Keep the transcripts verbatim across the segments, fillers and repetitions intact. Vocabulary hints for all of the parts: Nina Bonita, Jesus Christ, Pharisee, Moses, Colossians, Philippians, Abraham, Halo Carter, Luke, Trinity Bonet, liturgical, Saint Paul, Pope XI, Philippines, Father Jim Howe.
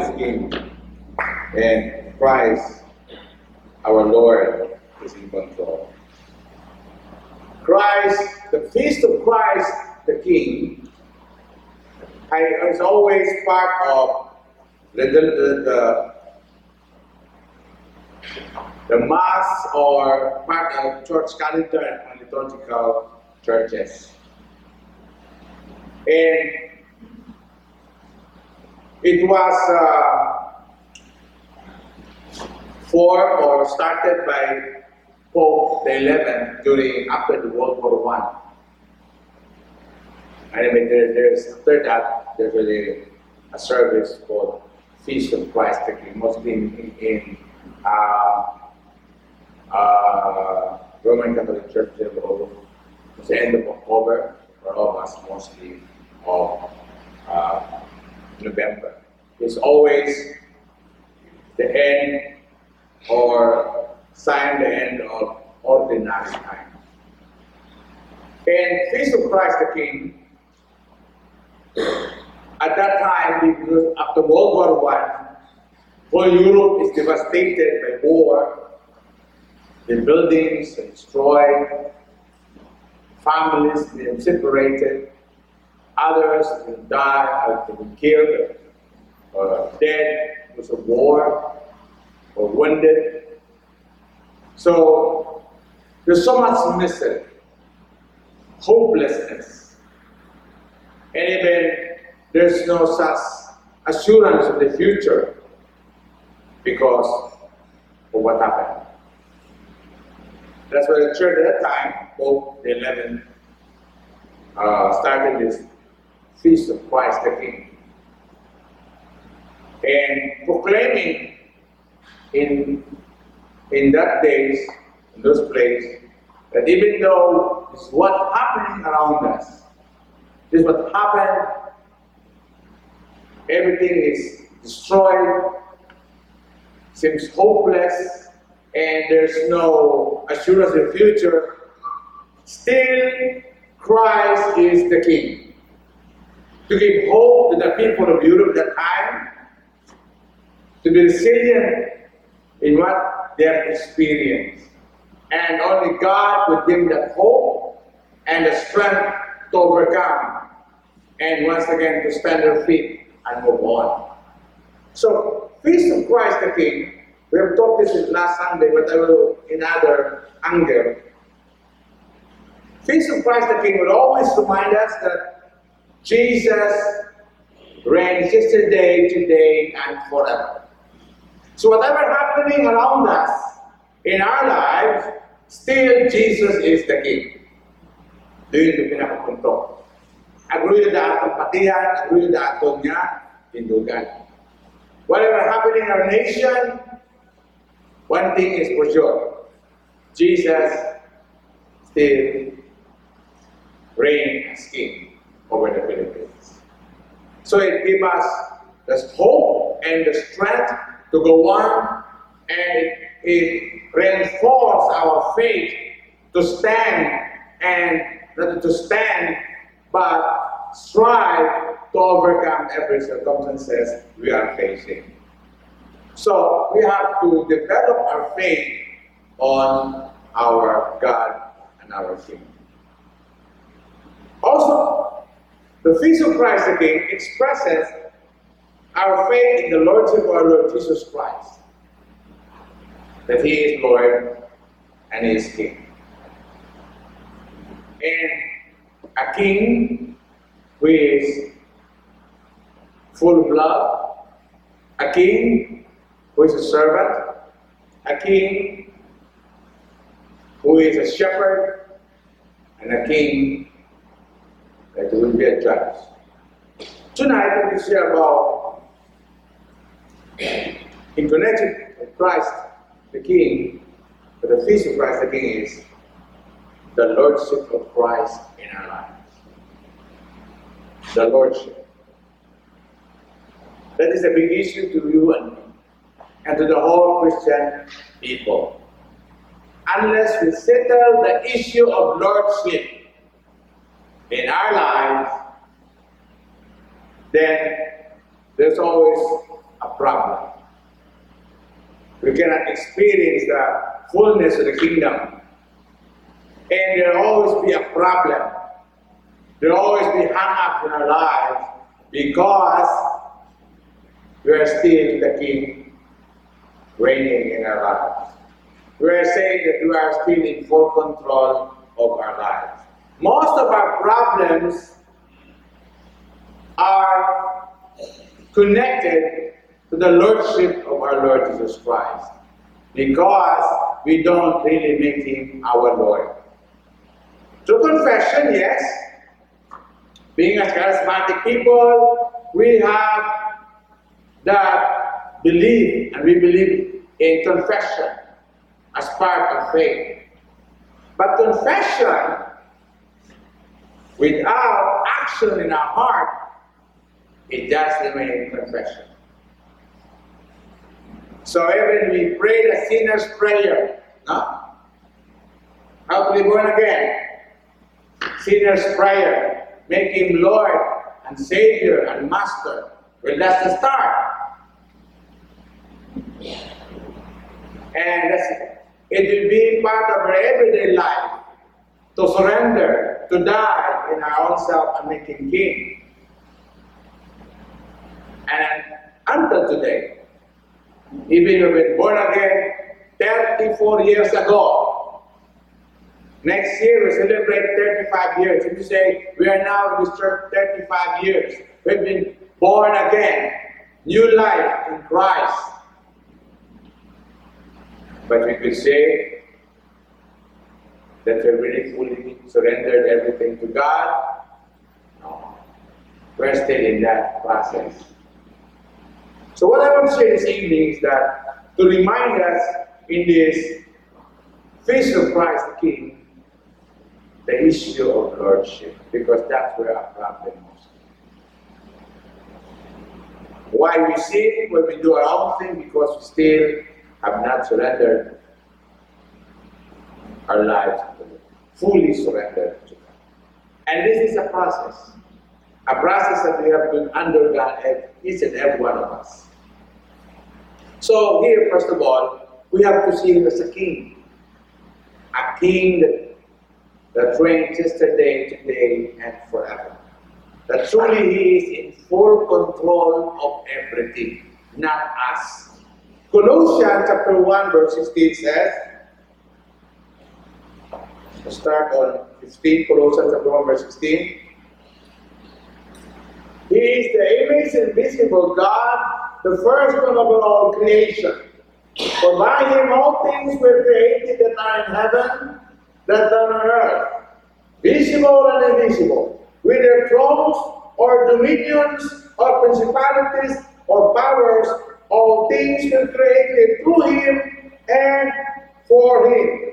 is King, and Christ, our Lord, is in control. Christ, the feast of Christ, the King, is always part of the, the, the, the, the Mass or part of church calendar and liturgical churches. And it was uh, formed or started by Pope the eleventh during after the World War One. And I mean, there, there's after that there's really a service called Feast of Christ, mostly in, in uh, uh, Roman Catholic Church. It's the end of October for all of us, mostly of uh, November. It's always the end or sign the end of ordinary time. And Feast of Christ the King, at that time, because after World War One, whole Europe is devastated by war, the buildings are destroyed, families have been separated, others have been died, have been killed, or dead because of war, or wounded. So there's so much missing, hopelessness, and even there's no such assurance of the future because of what happened. That's why the church at that time, Pope the eleventh, uh, started this Feast of Christ the King, and proclaiming in in that days, in those places, that even though it's what happening around us, this what happened, everything is destroyed, seems hopeless, and there's no assurance of the future, still Christ is the King. To give hope to the people of Europe at that time, to be resilient in what they have experienced. And only God would give that hope and the strength to overcome, and once again to stand on their feet and move on. So, Feast of Christ the King, we have talked this last Sunday, but I will in other angle. Feast of Christ the King will always remind us that Jesus reigns yesterday, today, and forever. So whatever happening around us in our lives, still Jesus is the King. Doon yung pinakapunto. Agruyo na atong patihan, agruyo na atong niya, tindugan. Whatever happening in our nation, one thing is for sure. Jesus still reigns as King over the Philippines. So it gives us the hope and the strength to go on, and it reinforces our faith to stand, and not to stand, but strive to overcome every circumstance we are facing. So we have to develop our faith on our God and our King. Also, the Feast of Christ the King expresses our faith in the Lordship of our Lord Jesus Christ, that He is Lord and He is King. And a King who is full of love, a King who is a servant, a King who is a shepherd, and a King that will be a judge. Tonight I'm going to share about, in connection with Christ the King, but the Feast of Christ the King is the Lordship of Christ in our lives. The Lordship. That is a big issue to you and me, and to the whole Christian people. Unless we settle the issue of Lordship in our lives, then there's always a problem. We cannot experience the fullness of the kingdom. And there will always be a problem. There will always be hang-ups in our lives because we are still the king reigning in our lives. We are saying that we are still in full control of our lives. Most of our problems are connected to the Lordship of our Lord Jesus Christ, because we don't really make Him our Lord. Through confession, yes, being a charismatic people, we have that belief, and we believe in confession as part of faith. But confession without action in our heart, it just remains confession. So even we pray the sinner's prayer, no? How to be born again? Sinner's prayer, make Him Lord and Savior and Master. Well, that's the start. And that's it. It will be part of our everyday life to surrender, to die in our own self and make Him King. And until today, even if we're born again thirty-four years ago, next year we celebrate thirty-five years. If you say, we are now in this church thirty-five years, we've been born again, new life in Christ. But we could say that we really fully surrendered everything to God. No, we're still in that process. So what I want to say this evening is that to remind us in this feast of Christ the King, the issue of Lordship, because that's where our problem is. Why we sin when we do our own thing, because we still have not surrendered our lives to God, fully surrendered to God. And this is a process. A process that we have to undergo each and every one of us. So here, first of all, we have to see Him as a king. A king that, that reigns yesterday, today, and forever. That truly He is in full control of everything, not us. Colossians chapter one, verse sixteen says, we'll start on fifteen, Colossians chapter one, verse sixteen. He is the image and visible God, the firstborn of all creation. For by Him all things were created that are in heaven, that are on earth, visible and invisible, whether thrones or dominions or principalities or powers, all things were created through Him and for Him.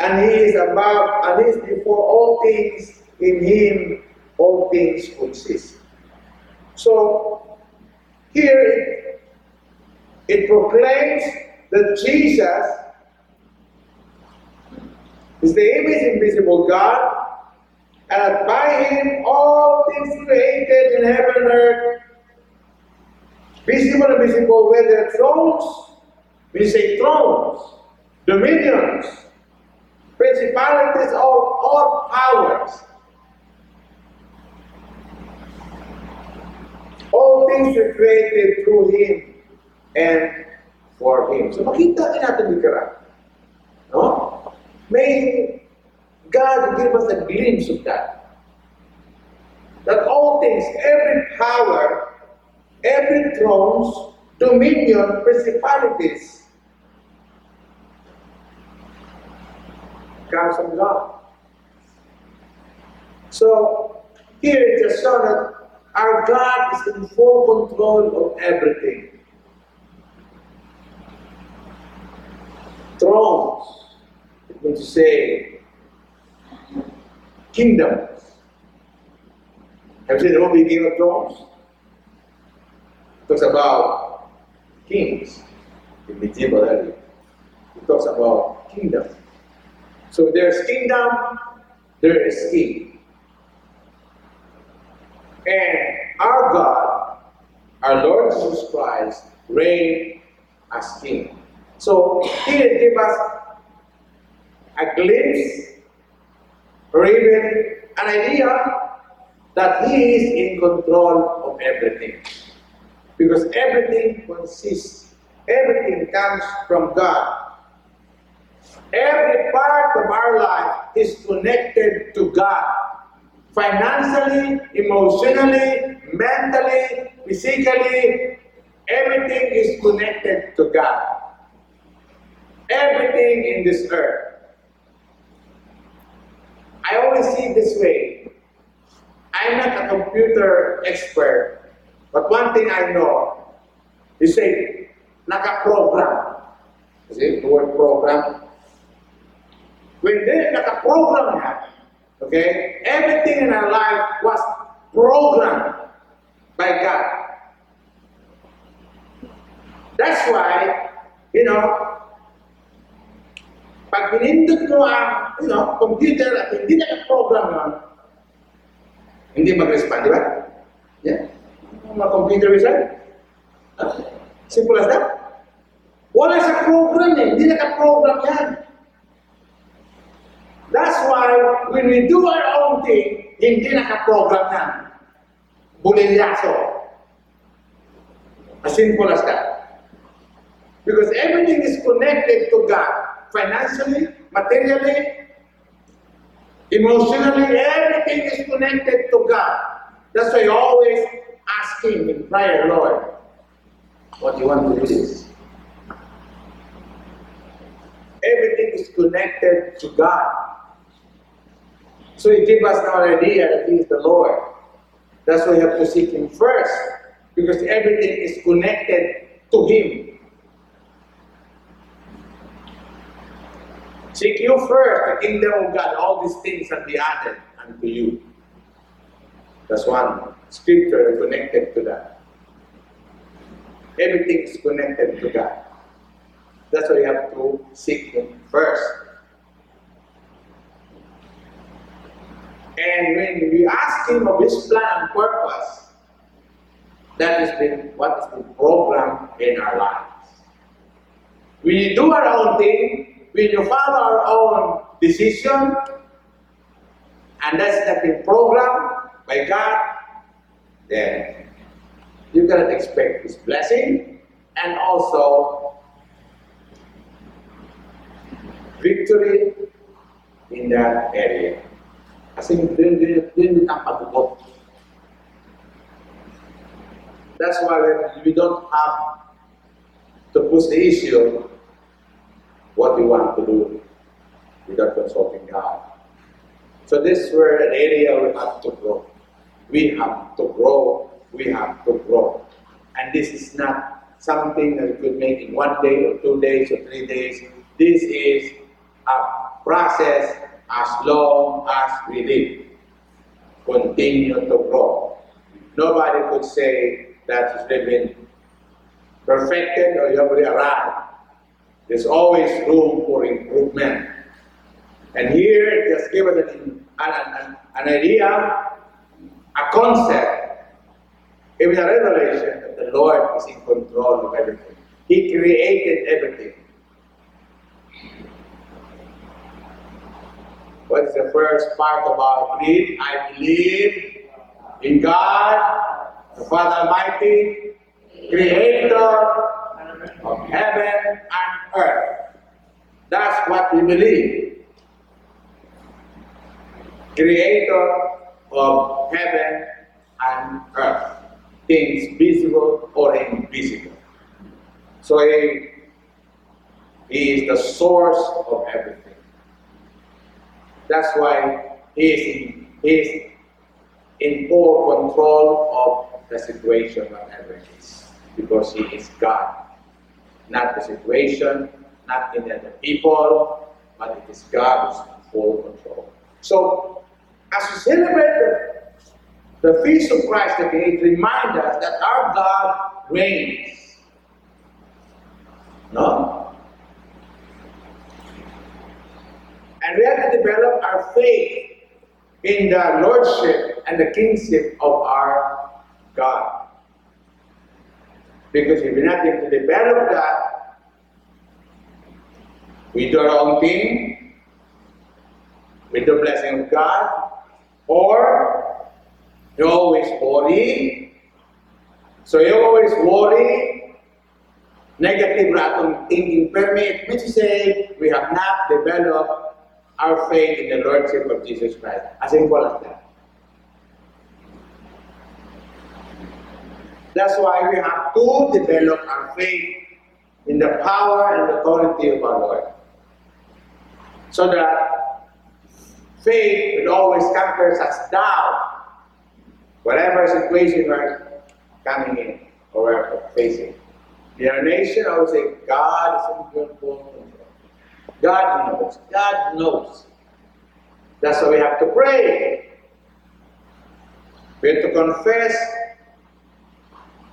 And He is above and is before all things, in Him all things consist. So here it, it proclaims that Jesus is the image invisible God, and by Him all things created in heaven and earth, visible and invisible, whether thrones, we say thrones, dominions, principalities, or all powers. All things were created through Him and for Him. So makita natin yung karap. No? May God give us a glimpse of that. That all things, every power, every thrones, dominion, principalities, comes from God. So here it is shown that our God is in full control of everything. Thrones, it means to say kingdoms. Have you seen the movie Game of Thrones? It talks about kings in medieval era. It talks about kingdom. So there's kingdom, there is king. And our God Our Lord Jesus Christ reigned as King. So here gave us a glimpse or even an idea that He is in control of everything. Because everything consists, everything comes from God. Every part of our life is connected to God. Financially, emotionally, mentally, physically, everything is connected to God. Everything in this earth. I always see it this way. I'm not a computer expert, but one thing I know, you say, like a program. You see the word program? When there's like a program happened, okay, everything in our life was programmed by God. That's why, you know, pag pinindot mo ang, you know, computer at hindi naka-program yun, hindi mag-respond, di ba? Yeah? Mga computer wizard? Simple as that. Wala sa program eh, hindi naka-program yan. That's why when we do our own thing, hindi naka-program yan. Bulilyaso. As simple as that. Because everything is connected to God. Financially, materially, emotionally, everything is connected to God. That's why you always ask Him in prayer, Lord, what do you want to do this? Everything is connected to God. So He gives us now an idea that He is the Lord. That's why we have to seek Him first, because everything is connected to Him. Seek you first the kingdom of God, all these things shall be added unto you. That's one scripture connected to that. Everything is connected to God. That's why you have to seek Him first. And when we ask Him of His plan and purpose, that has been what has been programmed in our lives. We do our own thing. When you follow our own decision, and that's not been programmed by God, then you cannot expect His blessing and also victory in that area. I think then we become a God. That's why we don't have to push the issue what we want to do without consulting God. So this is where an area we have to grow. We have to grow. We have to grow. And this is not something that we could make in one day or two days or three days. This is a process as long as we live. Continue to grow. Nobody could say that you've been perfected or you have already arrived. There's always room for improvement. And here it just gives us an, an, an idea, a concept, even a revelation that the Lord is in control of everything. He created everything. What is the first part of our creed? I believe in God, the Father Almighty, Creator of heaven and earth. That's what we believe. Creator of heaven and earth. Things visible or invisible. So He, he is the source of everything. That's why He is in, he is in full control of the situation, whatever it is. Because He is God. Not the situation, not in the people, but it is God who's in full control. So, as we celebrate the, the Feast of Christ, it reminds us that our God reigns. No? And we have to develop our faith in the lordship and the kingship of our God. Because if we're not able to develop that, we do our own thing, with the blessing of God, or you always worry. So you always worry, negative rational thinking permit, which is say we have not developed our faith in the Lordship of Jesus Christ. As simple as that. That's why we have to develop our faith in the power and authority of our Lord. So that faith will always conquer us down, whatever situation we're coming in or we're facing. In our nation, I would say, God is in control. God knows. God knows. That's why we have to pray. We have to confess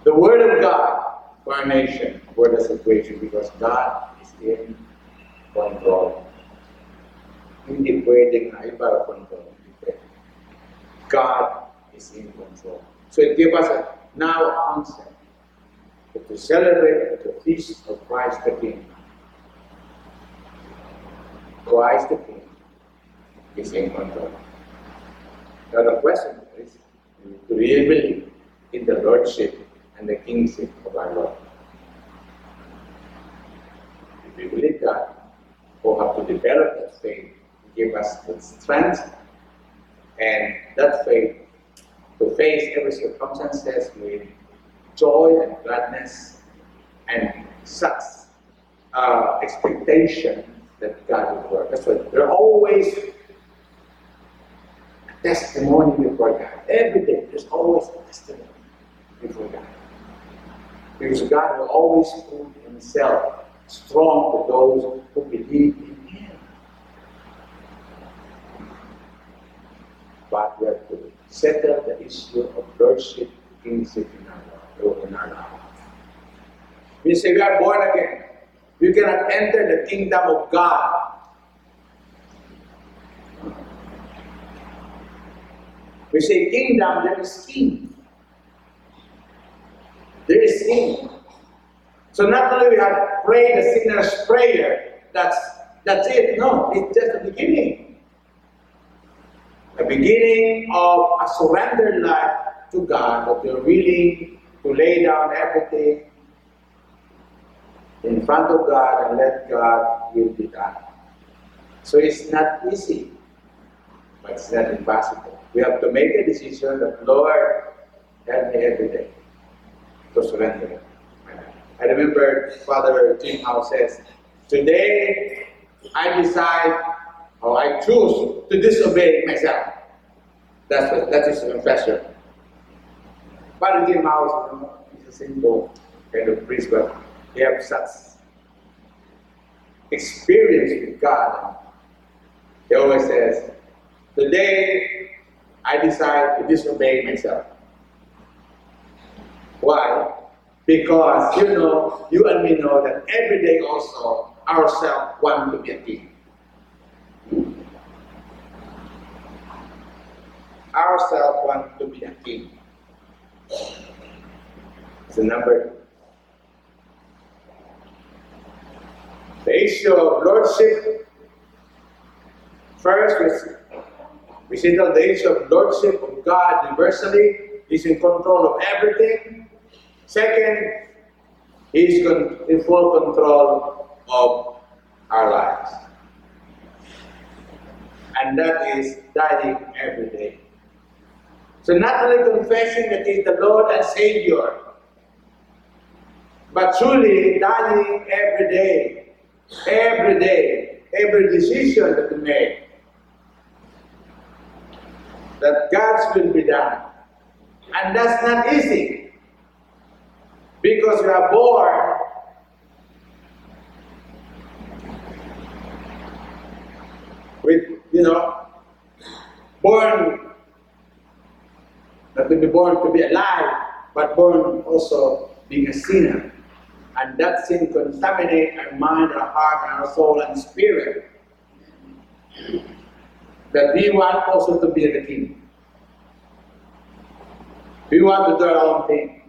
the word of God for our nation, for the situation, because God is in control. Hindi pwedeng na iba ang control. God is in control. So it gives us a now answer to celebrate the feast of Christ the King. Christ the King is in control. Now the question is, do we believe in the Lordship and the kingship of our Lord? If we believe that, we'll have to develop that faith to give us the strength and that faith to face every circumstance with joy and gladness and such uh, expectation that God will work. That's why they're always a testimony before God. Every day there's always a testimony before God. Because God will always prove Himself strong to those who believe in Him. But we have to settle the issue of Lordship, Kingship in our life. We say we are born again. We cannot enter the kingdom of God. We say kingdom, there is king. There is sin. So not only we have prayed the sinner's prayer, that's that's it. No, it's just the beginning. The beginning of a surrendered life to God, that you're willing to lay down everything in front of God and let God will be done. So it's not easy, but it's not impossible. We have to make a decision that, Lord, help me every day to surrender. I remember Father Jim Howe says, today I decide or I choose to disobey myself. That's what, that is a confession. Father Jim Howe is a simple kind of priest, but he has such experience with God. He always says, today I decide to disobey myself. Why? Because you know, you and me know that every day also ourselves want to be a king. Ourselves want to be a king. It's a number. The issue of lordship. First, we see that the issue of lordship of God universally is in control of everything. Second, He is con- in full control of our lives. And that is dying every day. So not only confessing that He is the Lord and Savior, but truly dying every day, every day, every decision that we make, that God's will be done. And that's not easy, because we are born with, you know, born not to be born to be alive, but born also being a sinner, and that sin contaminates our mind, our heart, our soul, and spirit. That we want also to be the king. We want to do our own thing.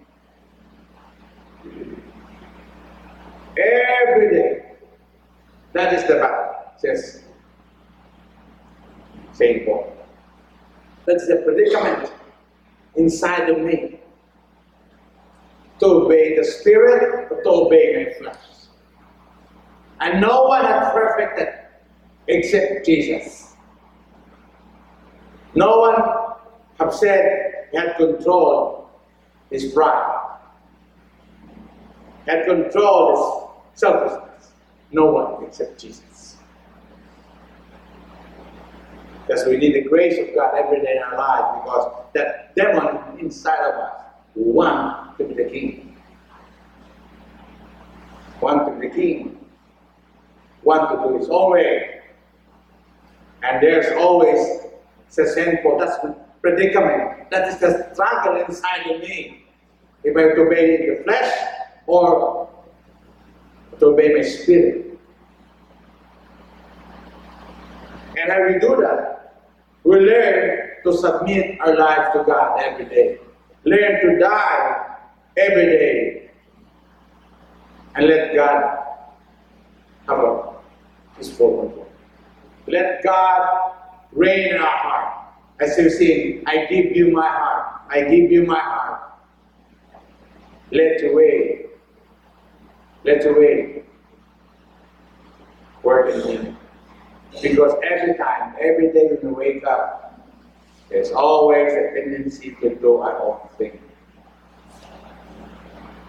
Every day. That is the battle, says Saint Paul. That's the predicament inside of me. To obey the Spirit, but to obey my flesh. And no one has perfected except Jesus. No one have said he had controlled his pride, had controlled his selfishness. No one except Jesus. Because we need the grace of God every day in our lives, because that demon inside of us wants to be the king. Wants to be the king. Wants to do his own way. And there's always, says Saint Paul, that's the predicament. That is the struggle inside of me. If I obey in the flesh or to obey my spirit. And how we do that, we learn to submit our lives to God every day. Learn to die every day. And let God have his full control. Let God reign in our heart. As you sing, I give you my heart. I give you my heart. Let your way. Let your way work in me. Because every time, every day when you wake up, there's always a tendency to do our own thing.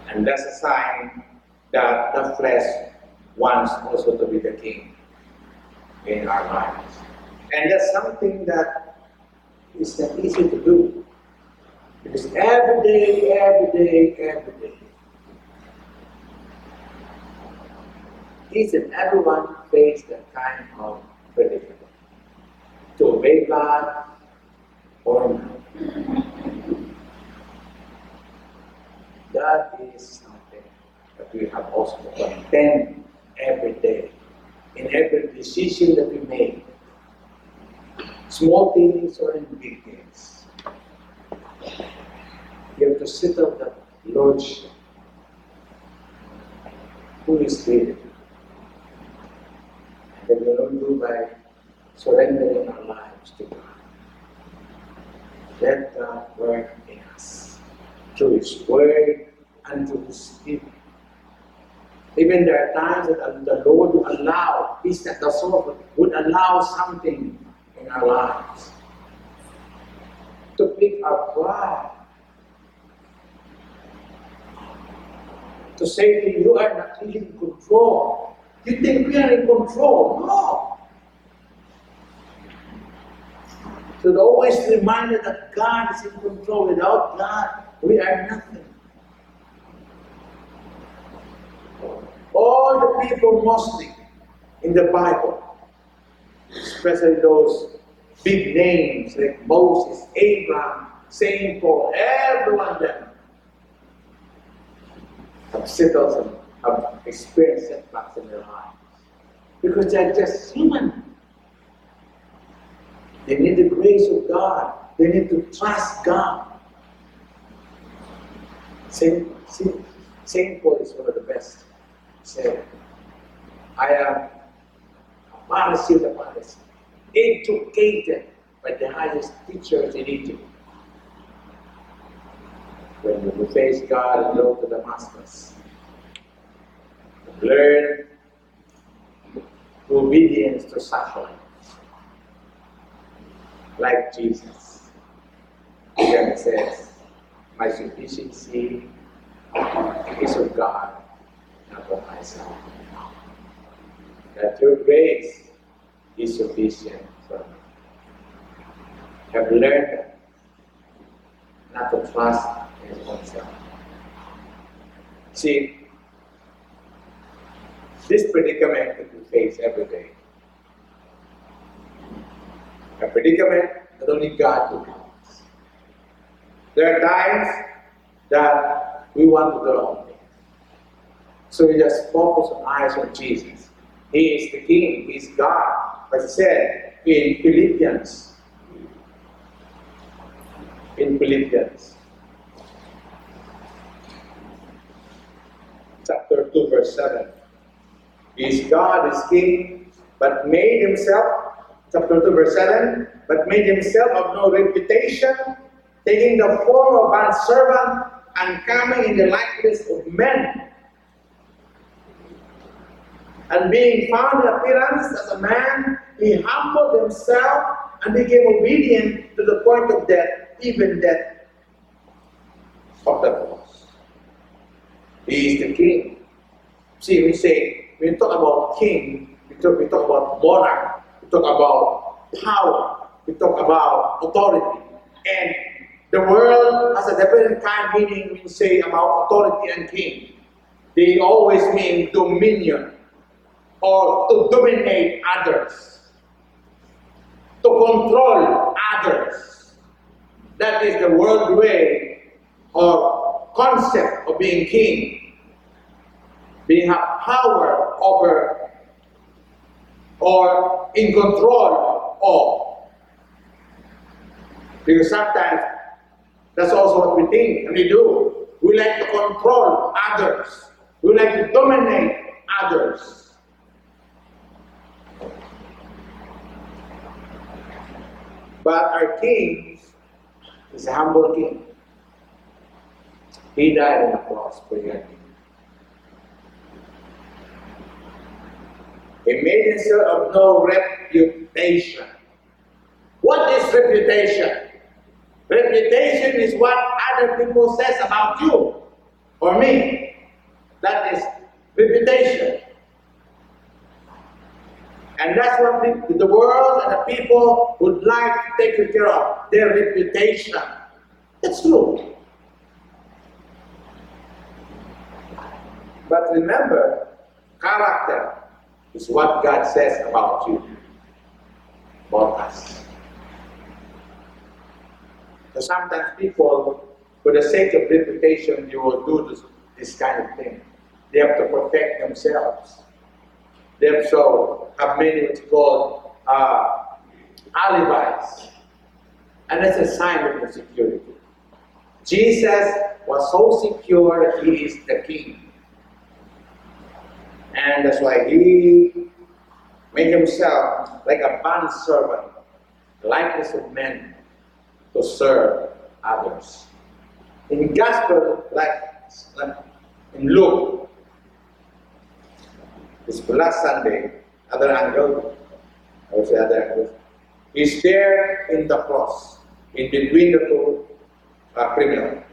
And that's a sign that the flesh wants also to be the king in our minds. And that's something that is not easy to do. Because every day, every day, every day, each and everyone face that kind of predicament. To obey God or not. That is something that we have also to contend every day, in every decision that we make. Small things or in big things. You have to sit on the lordship. Who is leading? That we don't do by surrendering our lives to God. Let God work in us through His Word and through His Spirit. Even there are times that the Lord will allow, He that the soul would allow something in our lives to pick our pride, to say to you, you are not really in control. You think we are in control? No. So always be reminded that God is in control. Without God, we are nothing. All the people mostly in the Bible, especially those big names like Moses, Abraham, Saint Paul, every one of them have settled them. Have experienced setbacks in their lives because they are just human. They need the grace of God. They need to trust God. Saint, Saint, Saint Paul is one of the best. He said, I am a Pharisee of the Pharisees, educated by the highest teachers in Egypt. When you face God and look to the masters, learn obedience to suffering, like Jesus. Again, it says, my sufficiency is of God, not of myself. That your grace is sufficient for me. Have learned not to trust in oneself. See, this predicament that we face every day, a predicament that only God can help us. There are times that we want to do our own thing. So we just focus our eyes on Jesus. He is the King, He is God, as it said in Philippians. In Philippians. chapter two, verse seven. Is God is king, but made himself, chapter two, verse seven, but made himself of no reputation, taking the form of bondservant and coming in the likeness of men. And being found in appearance as a man, he humbled himself and became obedient to the point of death, even death of the cross. He is the king. See, we say, when we talk about king, we talk, we talk about monarch, we talk about power, we talk about authority. And the world has a different kind of meaning we say about authority and king. They always mean dominion, or to dominate others, to control others. That is the world way or concept of being king. They have power over or in control of. Because sometimes that's also what we think and we do. We like to control others. We like to dominate others. But our king is a humble king. He died on the cross for you. He made himself of no reputation. What is reputation? Reputation is what other people says about you or me. That is reputation. And that's what the, the world and the people would like to take care of, their reputation. It's true. But remember, character is what God says about you, about us. So sometimes people, for the sake of reputation, they will do this, this kind of thing. They have to protect themselves. They also have many what's called uh, alibis, and that's a sign of insecurity. Jesus was so secure that he is the king, and that's why he made himself like a bond servant, likeness of men, to serve others. In gospel, like, like in Luke, it's last Sunday, other angle, I would say other angle, is there in the cross, in between the two uh, criminals.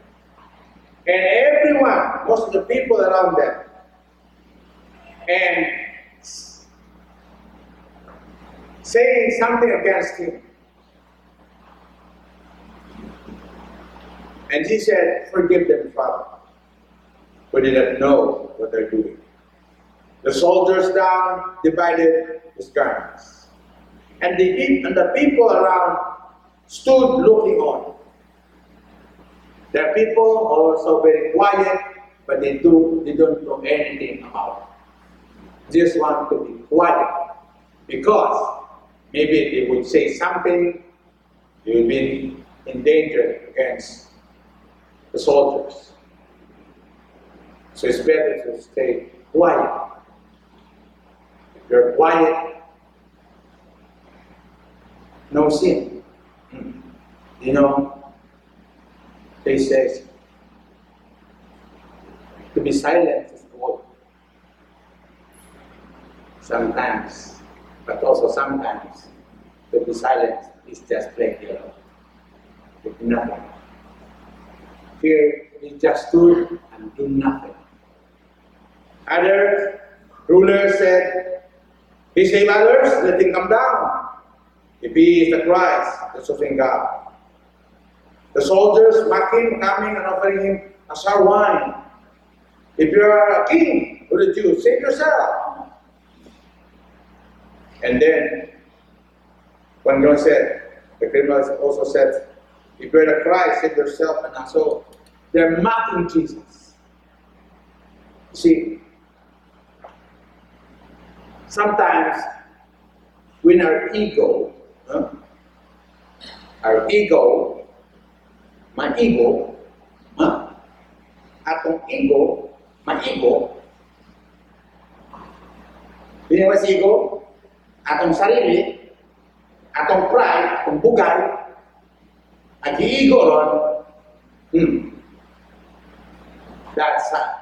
And everyone, most of the people around them, and saying something against him. And he said, "Forgive them, Father, for they don't know what they're doing." The soldiers down divided his garments. And the, and the people around stood looking on. The people are also very quiet, but they, do, they don't know anything about it. Just want to be quiet, because maybe they would say something, they would be endangered against the soldiers. So it's better to stay quiet. You're quiet, no sin. You know, they say to be silent is good sometimes, but also sometimes to be silent is just playing hero with nothing. Here he just stood and do nothing. Other rulers said, "He saved others, let him come down. If he is the Christ, the sovereign God." The soldiers mocked him, coming and offering him a sour wine. "If you are a king of the Jews, save yourself." And then, when God said, the criminals also said, "If you are the Christ, save yourself and us all." They're mocking Jesus. See, sometimes, when our ego, huh? our ego, my ego, huh? atong ego, my ego, Biniwas ego, atong sarili, atong pride, atong bugal, at iigo ron, hmm, that's sad.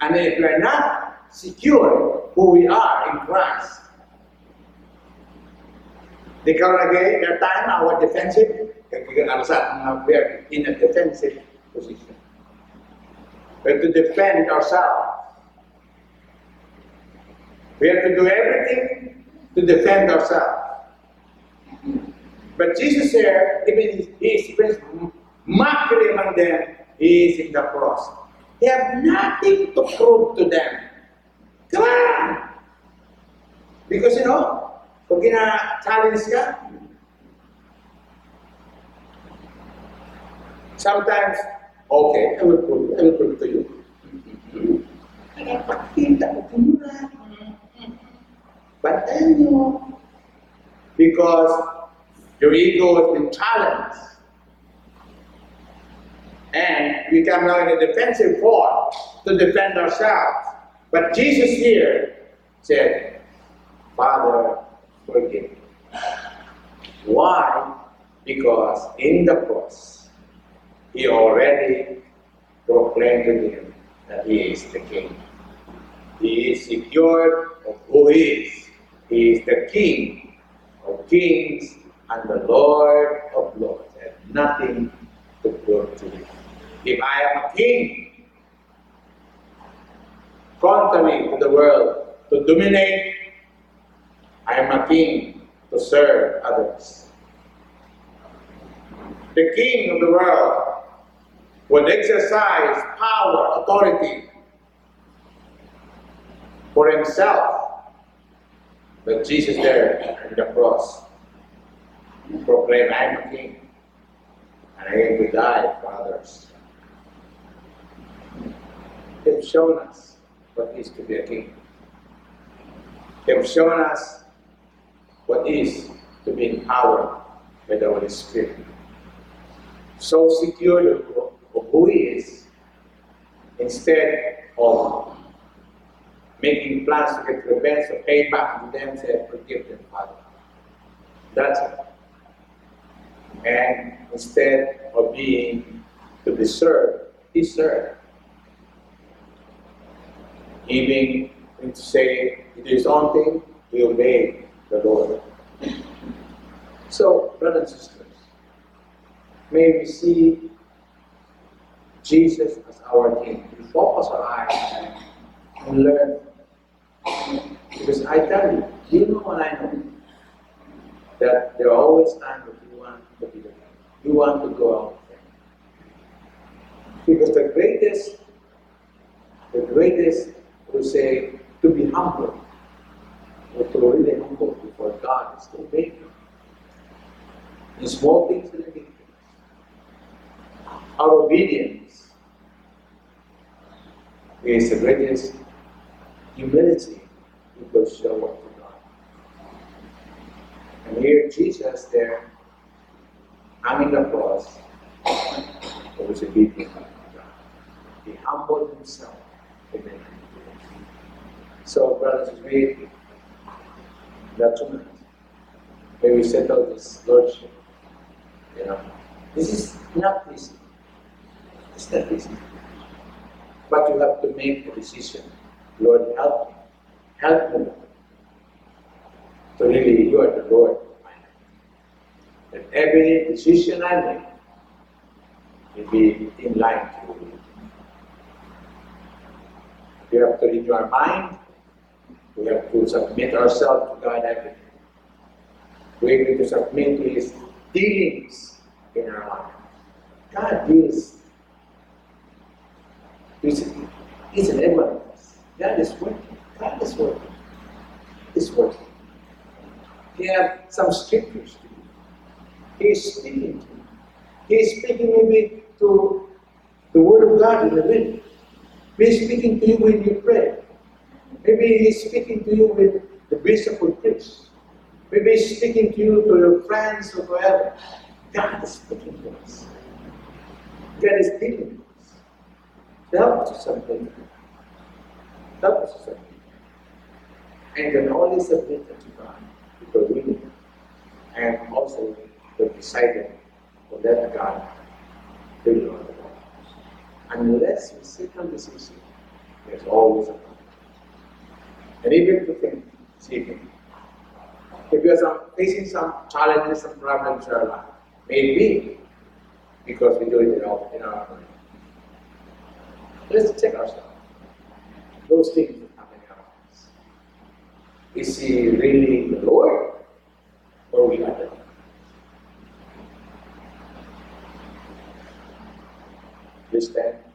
And if we're not secure who we are in Christ, they come again, their time, our defensive, we are in a defensive position. We have to defend ourselves. We have to do everything to defend ourselves. But Jesus said, even he experienced mockery among them, he is in the cross. They have nothing to prove to them. Come on! Because you know, kung gina-challenge ka, sometimes, okay, I will prove it, I will prove it to you. Nagpagtinta ko po muna. Bantayan nyo. Because your ego has been challenged. And we come now in a defensive form to defend ourselves. But Jesus here said, Father, forgive me. Why? Because in the cross, he already proclaimed to him that he is the King. He is secured of who he is. He is the King of kings and the Lord of lords. And nothing to prove to him. If I am a king, contrary to the world, to dominate, I am a king to serve others. The king of the world would exercise power, authority for himself. But Jesus there on the cross proclaimed, I am a king, and I am to die for others. They have shown us what is to be a king. They have shown us what is to be empowered by the Holy Spirit. So secure of who he is, instead of making plans to get revenge or pay back to them, say, forgive them, Father. That's it. And instead of being to be served, he served. Even when to say it is his own thing, we obey the Lord. So, brothers and sisters, may we see Jesus as our King. We focus our eyes and learn. Because I tell you, you know and I know that there are always times that you want to be the King. You want to go out there. Because the greatest, the greatest we say to be humble, or to really humble before God is to obey Him. In small things and big things. Our obedience is the greatest humility we could show up to God. And here Jesus there, I'm in the cross, there was obedience to God. He humbled himself. Amen. So, brothers and sisters, that tonight, may we settle this lordship. You know, this is not easy. It's not easy. But you have to make a decision. Lord, help me. Help me. So really, you are the Lord of my life. That every decision I make will be in line to you. We have to renew our mind. We have to submit ourselves to God everything. We need to submit to His dealings in our life. God deals with each and every one of us. God is working. God is working. He's working. We have some scriptures to you. He is speaking to you. He is speaking maybe to the Word of God in the wind. He's speaking to you when you pray. Maybe he's speaking to you with the bishop or priest. Maybe he's speaking to you, to your friends or whoever. God is speaking to us. God is dealing with us. Help us to something. Help us to something. and they are only submitted to God, the willing, and also the decided to let God do the other. Unless you sit on this issue, there's always a problem. And even to think, see him. If you are facing some challenges, some problems in your life, maybe because we do it in our, in our mind. Let's check ourselves. Those things that happen in our lives. Is he really the Lord, or are we other? This time,